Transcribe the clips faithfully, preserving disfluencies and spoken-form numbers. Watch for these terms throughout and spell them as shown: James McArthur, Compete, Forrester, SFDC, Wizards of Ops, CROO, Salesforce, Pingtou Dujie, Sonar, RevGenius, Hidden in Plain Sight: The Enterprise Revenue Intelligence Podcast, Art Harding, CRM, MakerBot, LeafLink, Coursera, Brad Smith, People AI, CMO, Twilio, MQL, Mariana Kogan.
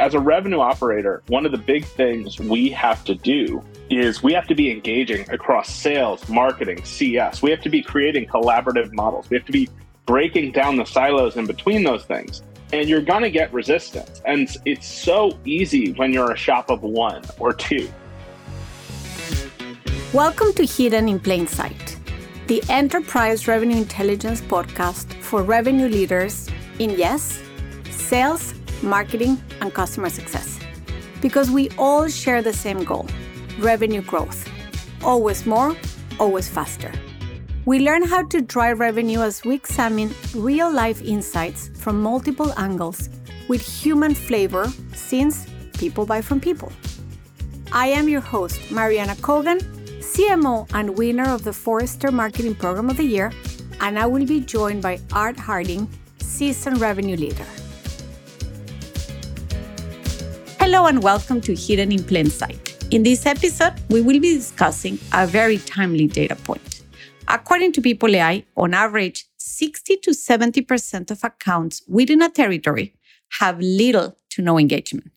As a revenue operator, one of the big things we have to do is we have to be engaging across sales, marketing, C S. We have to be creating collaborative models. We have to be breaking down the silos in between those things. And you're going to get resistance. And it's so easy when you're a shop of one or two. Welcome to Hidden in Plain Sight, the Enterprise Revenue Intelligence Podcast for revenue leaders in, yes, sales, marketing, and customer success. Because we all share the same goal, revenue growth. Always more, always faster. We learn how to drive revenue as we examine real-life insights from multiple angles with human flavor, since people buy from people. I am your host, Mariana Kogan, C M O and winner of the Forrester Marketing Program of the Year, and I will be joined by Art Harding, seasoned revenue leader. Hello and welcome to Hidden in Plain Sight. In this episode, we will be discussing a very timely data point. According to People A I, on average, sixty to seventy percent of accounts within a territory have little to no engagement.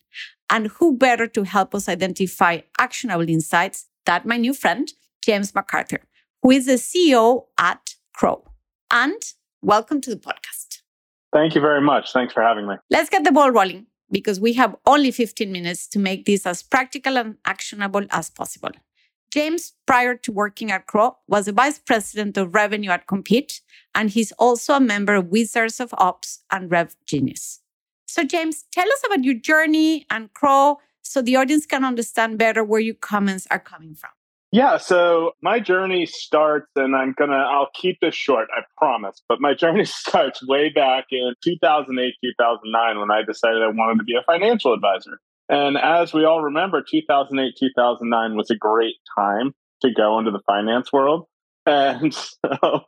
And who better to help us identify actionable insights than my new friend, James McArthur, who is the C E O at C R O O. And welcome to the podcast. Thank you very much. Thanks for having me. Let's get the ball rolling, because we have only fifteen minutes to make this as practical and actionable as possible. James, prior to working at C R O O, was the Vice President of Revenue at Compete, and he's also a member of Wizards of Ops and RevGenius. So James, tell us about your journey and C R O O so the audience can understand better where your comments are coming from. Yeah, so my journey starts, and I'm gonna, I'll keep this short, I promise, but my journey starts way back in two thousand eight, two thousand nine, when I decided I wanted to be a financial advisor. And as we all remember, two thousand eight, two thousand nine was a great time to go into the finance world. And so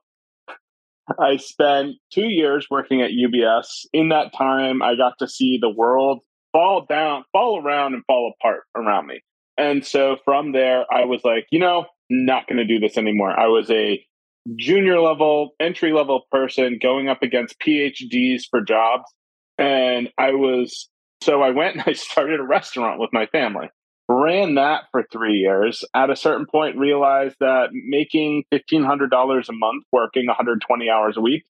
I spent two years working at U B S. In that time, I got to see the world fall down, fall around and fall apart around me. And so from there, I was like, you know, not going to do this anymore. I was a junior level, entry level person going up against P H Ds for jobs. And I was... So I went and I started a restaurant with my family, ran that for three years. At a certain point, realized that making fifteen hundred dollars a month, working one hundred twenty hours a week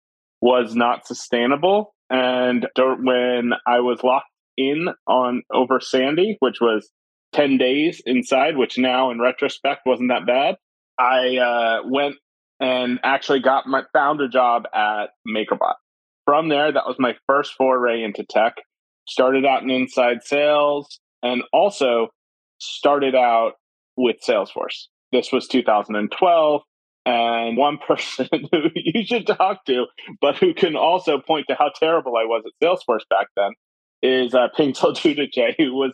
was not sustainable. And when I was locked in on over Sandy, which was ten days inside, which now in retrospect wasn't that bad, I uh, went and actually got my found a job at MakerBot. From there, that was my first foray into tech. Started out in inside sales and also started out with Salesforce. This was two thousand twelve. And one person who you should talk to, but who can also point to how terrible I was at Salesforce back then, is uh, Pingtou Dujie, who was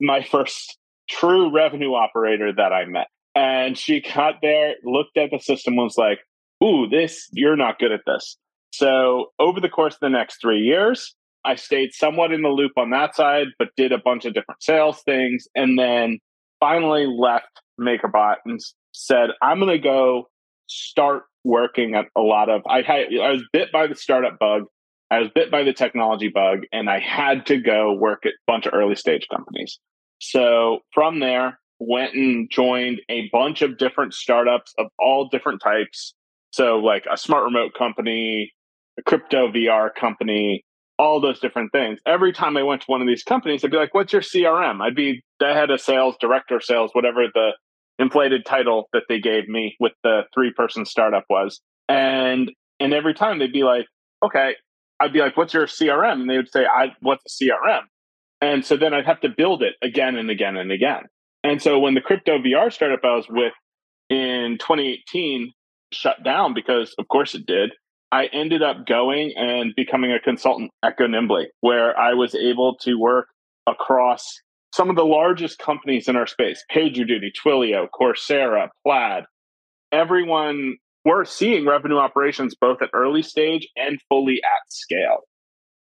my first true revenue operator that I met. And she got there, looked at the system, was like, ooh, this, you're not good at this. So over the course of the next three years, I stayed somewhat in the loop on that side, but did a bunch of different sales things, and then finally left MakerBot and said, I'm going to go start working at a lot of... I, had, I was bit by the startup bug. I was bit by the technology bug, and I had to go work at a bunch of early stage companies. So from there, went and joined a bunch of different startups of all different types. So like a smart remote company, a crypto V R company, all those different things. Every time I went to one of these companies, I'd be like, what's your C R M? I'd be the head of sales, director of sales, whatever the inflated title that they gave me with the three-person startup was. And and every time they'd be like, okay, I'd be like, what's your C R M? And they would say, I what's a C R M? And so then I'd have to build it again and again and again. And so when the crypto V R startup I was with in twenty eighteen shut down, because of course it did, I ended up going and becoming a consultant at GoNimbly, where I was able to work across some of the largest companies in our space, PagerDuty, Twilio, Coursera, Plaid. Everyone, we're seeing revenue operations both at early stage and fully at scale.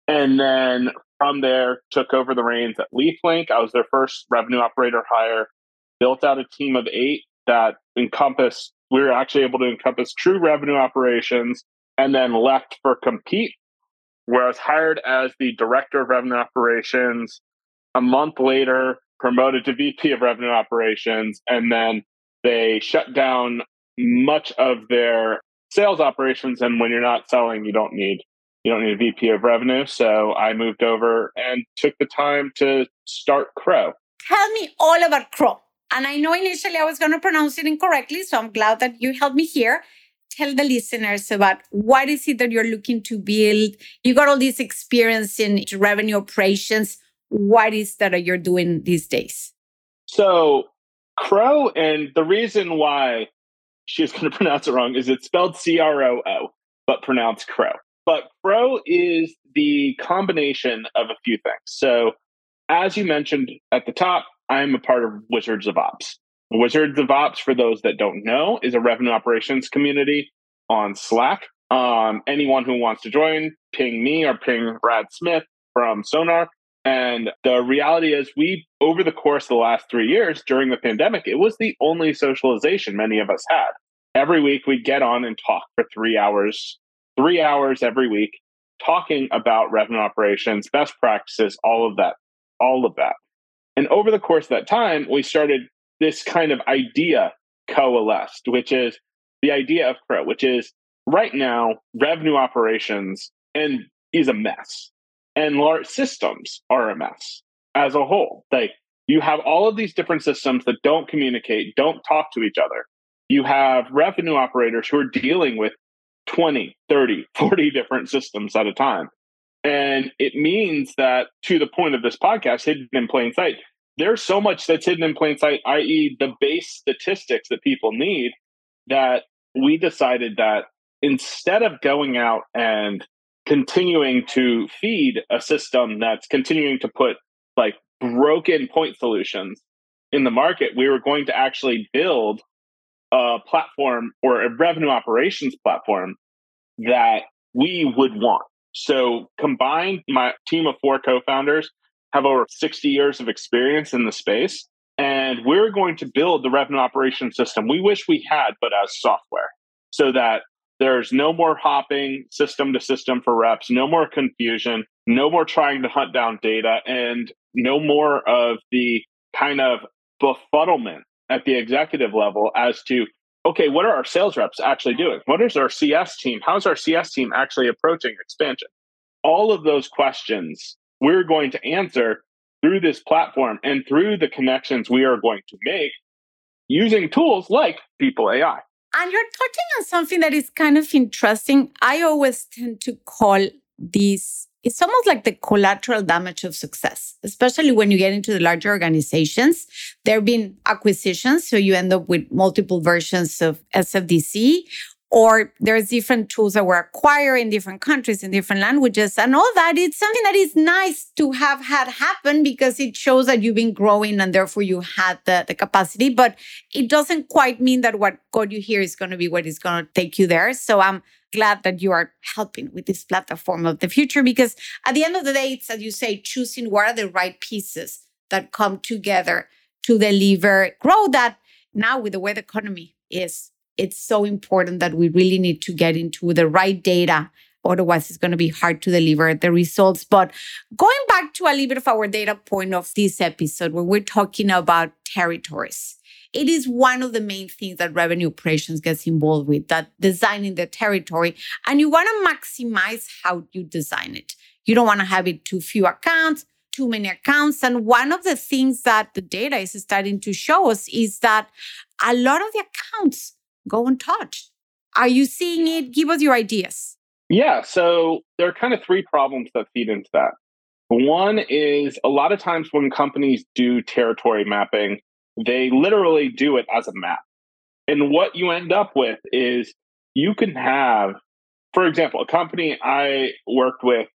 And then from there, took over the reins at LeafLink. I was their first revenue operator hire, built out a team of eight that encompassed, we were actually able to encompass true revenue operations. And then left for Compete, where I was hired as the director of revenue operations a month later promoted to V P of Revenue Operations, and then they shut down much of their sales operations. And when you're not selling, you don't need you don't need a V P of Revenue. So I moved over and took the time to start CROO. Tell me all about CROO. And I know initially I was going to pronounce it incorrectly, so I'm glad that you helped me here. Tell the listeners about what is it that you're looking to build. You got all this experience in revenue operations. What is that you're doing these days? So CROO, and the reason why she's going to pronounce it wrong is it's spelled C R O O, but pronounced CROO. But CROO is the combination of a few things. So as you mentioned at the top, I'm a part of Wizards of Ops. Wizards of Ops, for those that don't know, is a revenue operations community on Slack. Um, anyone who wants to join, ping me or ping Brad Smith from Sonar. And the reality is we, over the course of the last three years during the pandemic, it was the only socialization many of us had. Every week we'd get on and talk for three hours, three hours every week, talking about revenue operations, best practices, all of that, all of that. And over the course of that time, we started this kind of idea coalesced, which is the idea of CROO, which is right now, revenue operations and is a mess. And large systems are a mess as a whole. Like, you have all of these different systems that don't communicate, don't talk to each other. You have revenue operators who are dealing with twenty, thirty, forty different systems at a time. And it means that, to the point of this podcast, Hidden in Plain Sight, there's so much that's hidden in plain sight, that is the base statistics that people need, that we decided that instead of going out and continuing to feed a system that's continuing to put like broken point solutions in the market, we were going to actually build a platform or a revenue operations platform that we would want. So combined, my team of four co-founders have over sixty years of experience in the space, and we're going to build the revenue operations system we wish we had, but as software, so that there's no more hopping system to system for reps, no more confusion, no more trying to hunt down data, and no more of the kind of befuddlement at the executive level as to, okay, what are our sales reps actually doing? What is our C S team? How's our C S team actually approaching expansion? All of those questions we're going to answer through this platform and through the connections we are going to make using tools like People A I. And you're touching on something that is kind of interesting. I always tend to call this, it's almost like the collateral damage of success, especially when you get into the larger organizations. There have been acquisitions, so you end up with multiple versions of S F D C, or there's different tools that were acquired in different countries, in different languages, and all that. It's something that is nice to have had happen because it shows that you've been growing and therefore you had the, the capacity, but it doesn't quite mean that what got you here is going to be what is going to take you there. So I'm glad that you are helping with this platform of the future, because at the end of the day, it's, as you say, choosing what are the right pieces that come together to deliver grow that now with the way the economy is. It's so important that we really need to get into the right data. Otherwise, it's going to be hard to deliver the results. But going back to a little bit of our data point of this episode, where we're talking about territories, it is one of the main things that revenue operations gets involved with, that designing the territory. And you want to maximize how you design it. You don't want to have it too few accounts, too many accounts. And one of the things that the data is starting to show us is that a lot of the accounts go untouched. Are you seeing it? Give us your ideas. Yeah. So there are kind of three problems that feed into that. One is, a lot of times when companies do territory mapping, they literally do it as a map. And what you end up with is, you can have, for example, a company I worked with,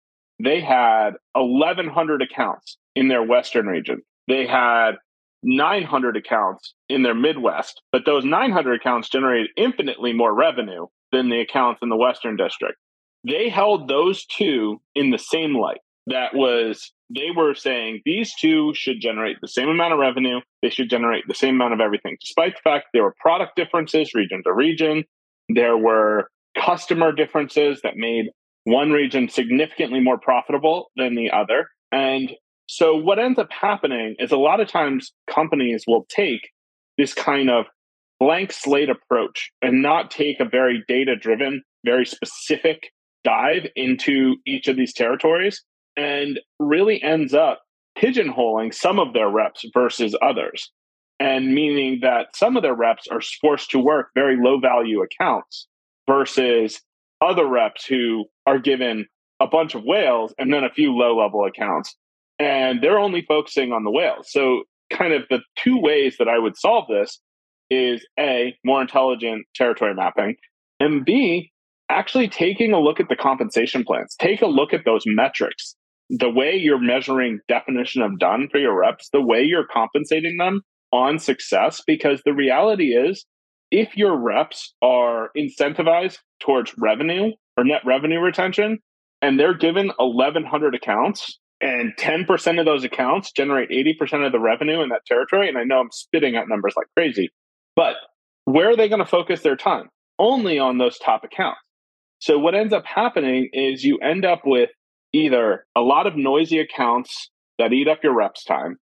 they had eleven hundred accounts in their Western region. They had nine hundred accounts in their Midwest, but those nine hundred accounts generated infinitely more revenue than the accounts in the Western district. They held those two in the same light. That was, they were saying these two should generate the same amount of revenue. They should generate the same amount of everything, despite the fact there were product differences region to region. There were customer differences that made one region significantly more profitable than the other. And So what ends up happening is a lot of times companies will take this kind of blank slate approach and not take a very data-driven, very specific dive into each of these territories, and really ends up pigeonholing some of their reps versus others. And meaning that some of their reps are forced to work very low-value accounts versus other reps who are given a bunch of whales and then a few low-level accounts. And they're only focusing on the whales. So kind of the two ways that I would solve this is A, more intelligent territory mapping, and B, actually taking a look at the compensation plans. Take a look at those metrics. The way you're measuring definition of done for your reps, the way you're compensating them on success, because the reality is if your reps are incentivized towards revenue or net revenue retention, and they're given eleven hundred accounts, and ten percent of those accounts generate eighty percent of the revenue in that territory, and I know I'm spitting at numbers like crazy, but where are they going to focus their time? Only on those top accounts. So what ends up happening is you end up with either a lot of noisy accounts that eat up your reps' time,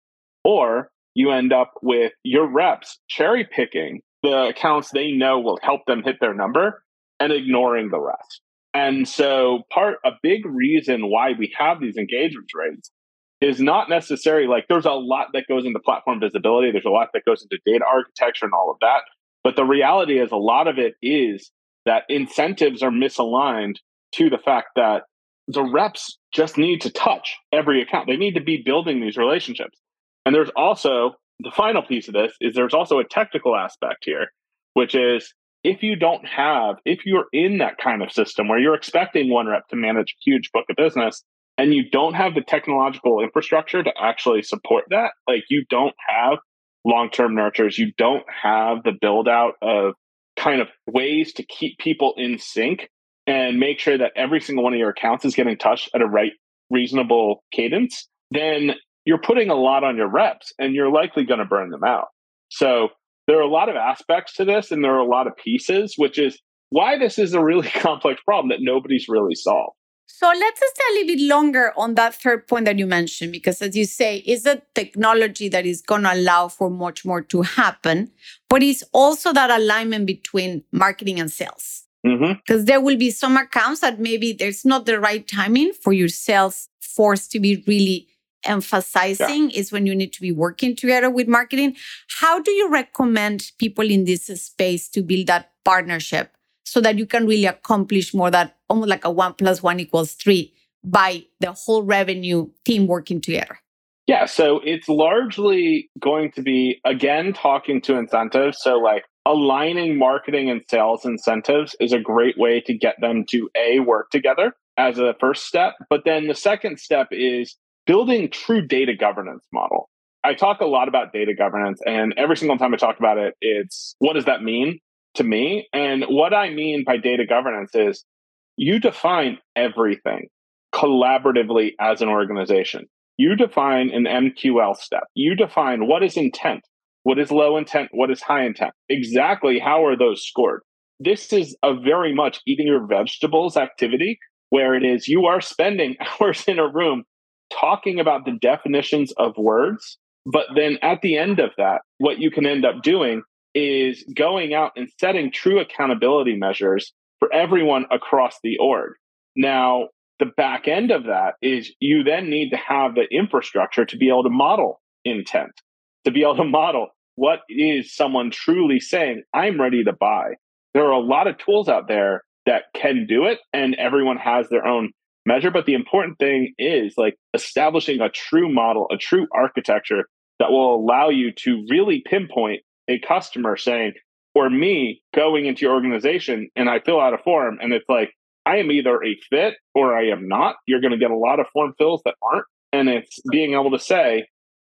or you end up with your reps cherry picking the accounts they know will help them hit their number and ignoring the rest. And so part, a big reason why we have these engagement rates is not necessarily like there's a lot that goes into platform visibility. There's a lot that goes into data architecture and all of that. But the reality is a lot of it is that incentives are misaligned to the fact that the reps just need to touch every account. They need to be building these relationships. And there's also, the final piece of this is there's also a technical aspect here, which is if you don't have, if you're in that kind of system where you're expecting one rep to manage a huge book of business and you don't have the technological infrastructure to actually support that, like you don't have long-term nurtures, you don't have the build out of kind of ways to keep people in sync and make sure that every single one of your accounts is getting touched at a right, reasonable cadence, then you're putting a lot on your reps and you're likely going to burn them out. So there are a lot of aspects to this and there are a lot of pieces, which is why this is a really complex problem that nobody's really solved. So let's just stay a little bit longer on that third point that you mentioned, because as you say, it's a technology that is going to allow for much more to happen, but it's also that alignment between marketing and sales. Because mm-hmm. there will be some accounts that maybe there's not the right timing for your sales force to be really emphasizing yeah. is when you need to be working together with marketing. How do you recommend people in this space to build that partnership so that you can really accomplish more, that almost like a one plus one equals three by the whole revenue team working together? Yeah, so it's largely going to be, again, talking to incentives. So like aligning marketing and sales incentives is a great way to get them to A, work together as a first step. But then the second step is building true data governance model. I talk a lot about data governance, and every single time I talk about it, it's what does that mean to me? And what I mean by data governance is you define everything collaboratively as an organization. You define an M Q L step. You define what is intent, what is low intent, what is high intent. Exactly how are those scored? This is a very much eating your vegetables activity where it is you are spending hours in a room talking about the definitions of words. But then at the end of that, what you can end up doing is going out and setting true accountability measures for everyone across the org. Now, the back end of that is you then need to have the infrastructure to be able to model intent, to be able to model what is someone truly saying, I'm ready to buy. There are a lot of tools out there that can do it, and everyone has their own measure. But the important thing is like establishing a true model, a true architecture that will allow you to really pinpoint a customer saying, or me going into your organization and I fill out a form and it's like, I am either a fit or I am not. You're going to get a lot of form fills that aren't. And it's being able to say,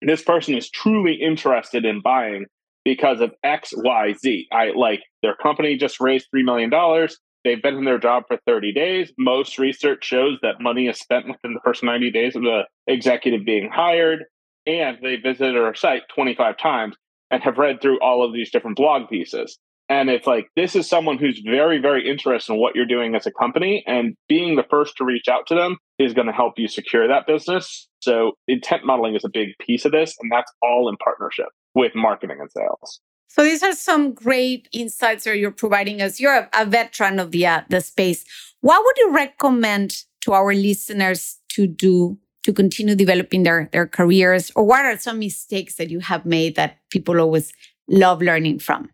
this person is truly interested in buying because of X, Y, Z. I like their company just raised three million dollars. They've been in their job for thirty days. Most research shows that money is spent within the first ninety days of the executive being hired. And they visited our site twenty-five times and have read through all of these different blog pieces. And it's like, this is someone who's very, very interested in what you're doing as a company. And being the first to reach out to them is going to help you secure that business. So intent modeling is a big piece of this. And that's all in partnership with marketing and sales. So these are some great insights that you're providing us. You're a, a veteran of the, uh, the space. What would you recommend to our listeners to do to continue developing their, their careers? Or what are some mistakes that you have made that people always love learning from?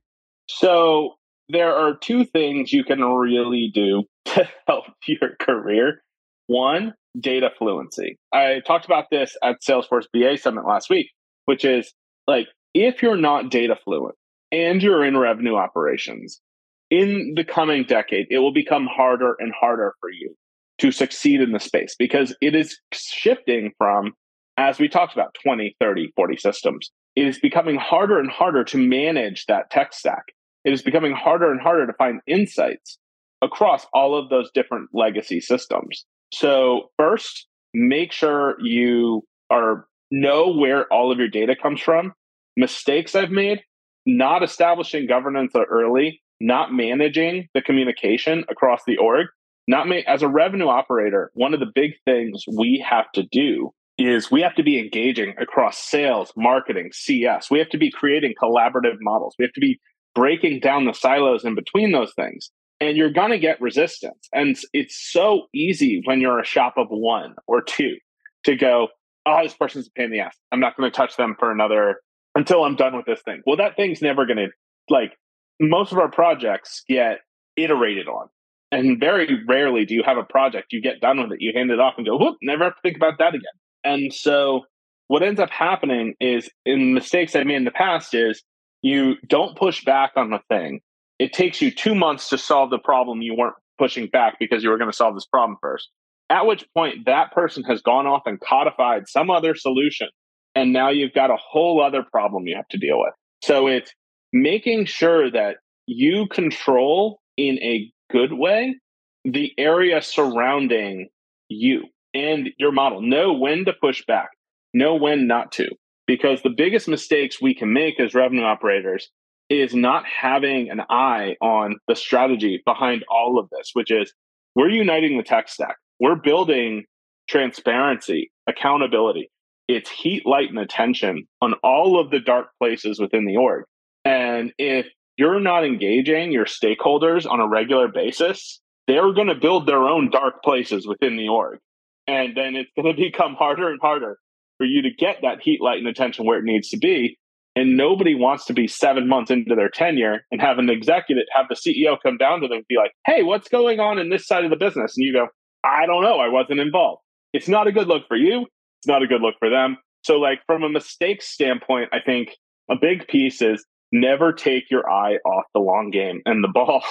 So there are two things you can really do to help your career. One, data fluency. I talked about this at Salesforce B A Summit last week, which is like, if you're not data fluent and you're in revenue operations, in the coming decade, it will become harder and harder for you to succeed in the space because it is shifting from, as we talked about, twenty, thirty, forty systems. It is becoming harder and harder to manage that tech stack. It is becoming harder and harder to find insights across all of those different legacy systems. So first, make sure you are know where all of your data comes from. Mistakes I've made, not establishing governance early, not managing the communication across the org. Not ma- As a revenue operator, one of the big things we have to do is we have to be engaging across sales, marketing, C S. We have to be creating collaborative models. We have to be breaking down the silos in between those things. And you're going to get resistance. And it's so easy when you're a shop of one or two to go, oh, this person's a pain in the ass. I'm not going to touch them for another until I'm done with this thing. Well, that thing's never going to, like, most of our projects get iterated on. And very rarely do you have a project, you get done with it, you hand it off and go, whoop, never have to think about that again. And so what ends up happening is, in mistakes I made in the past, is you don't push back on the thing. It takes you two months to solve the problem you weren't pushing back because you were going to solve this problem first. At which point that person has gone off and codified some other solution. And now you've got a whole other problem you have to deal with. So it's making sure that you control in a good way the area surrounding you and your model. Know when to push back. Know when not to. Because the biggest mistakes we can make as revenue operators is not having an eye on the strategy behind all of this, which is we're uniting the tech stack. We're building transparency, accountability. It's heat, light, and attention on all of the dark places within the org. And if you're not engaging your stakeholders on a regular basis, they're going to build their own dark places within the org. And then it's going to become harder and harder for you to get that heat, light, and attention where it needs to be. And nobody wants to be seven months into their tenure and have an executive, have the C E O come down to them and be like, hey, what's going on in this side of the business? And you go, I don't know. I wasn't involved. It's not a good look for you. It's not a good look for them. So like from a mistake standpoint, I think a big piece is never take your eye off the long game and the ball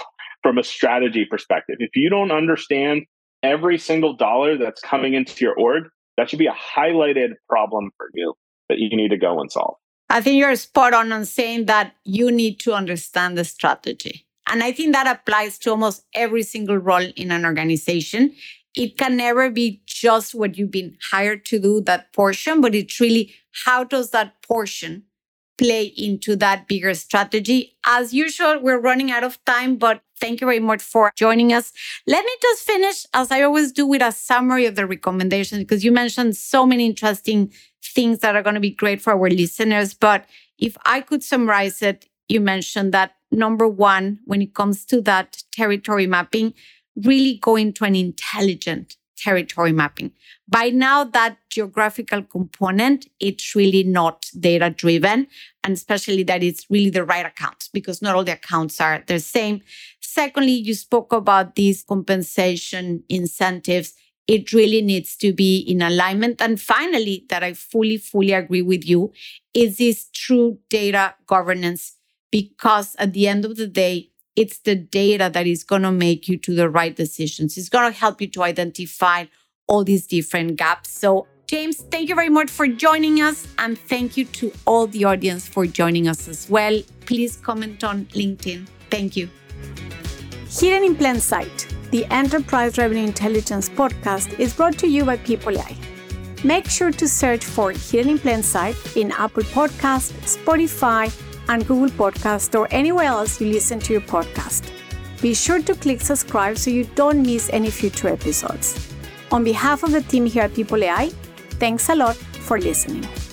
from a strategy perspective. If you don't understand every single dollar that's coming into your org, that should be a highlighted problem for you that you need to go and solve. I think you're spot on on saying that you need to understand the strategy. And I think that applies to almost every single role in an organization. It can never be just what you've been hired to do, that portion, but it's really how does that portion play into that bigger strategy. As usual, we're running out of time, but thank you very much for joining us. Let me just finish, as I always do, with a summary of the recommendations, because you mentioned so many interesting things that are going to be great for our listeners. But if I could summarize it, you mentioned that number one, when it comes to that territory mapping, really go into an intelligent territory mapping. By now, that geographical component, it's really not data-driven, and especially that it's really the right accounts, because not all the accounts are the same. Secondly, you spoke about these compensation incentives. It really needs to be in alignment. And finally, that I fully, fully agree with you, is this true data governance, because at the end of the day, it's the data that is going to make you to the right decisions. It's going to help you to identify all these different gaps. So, James, thank you very much for joining us. And thank you to all the audience for joining us as well. Please comment on LinkedIn. Thank you. Hidden in Plain Sight, the Enterprise Revenue Intelligence Podcast, is brought to you by People A I. Make sure to search for Hidden in Plain Sight in Apple Podcasts, Spotify, and Google Podcasts or anywhere else you listen to your podcast. Be sure to click subscribe so you don't miss any future episodes. On behalf of the team here at People A I, thanks a lot for listening.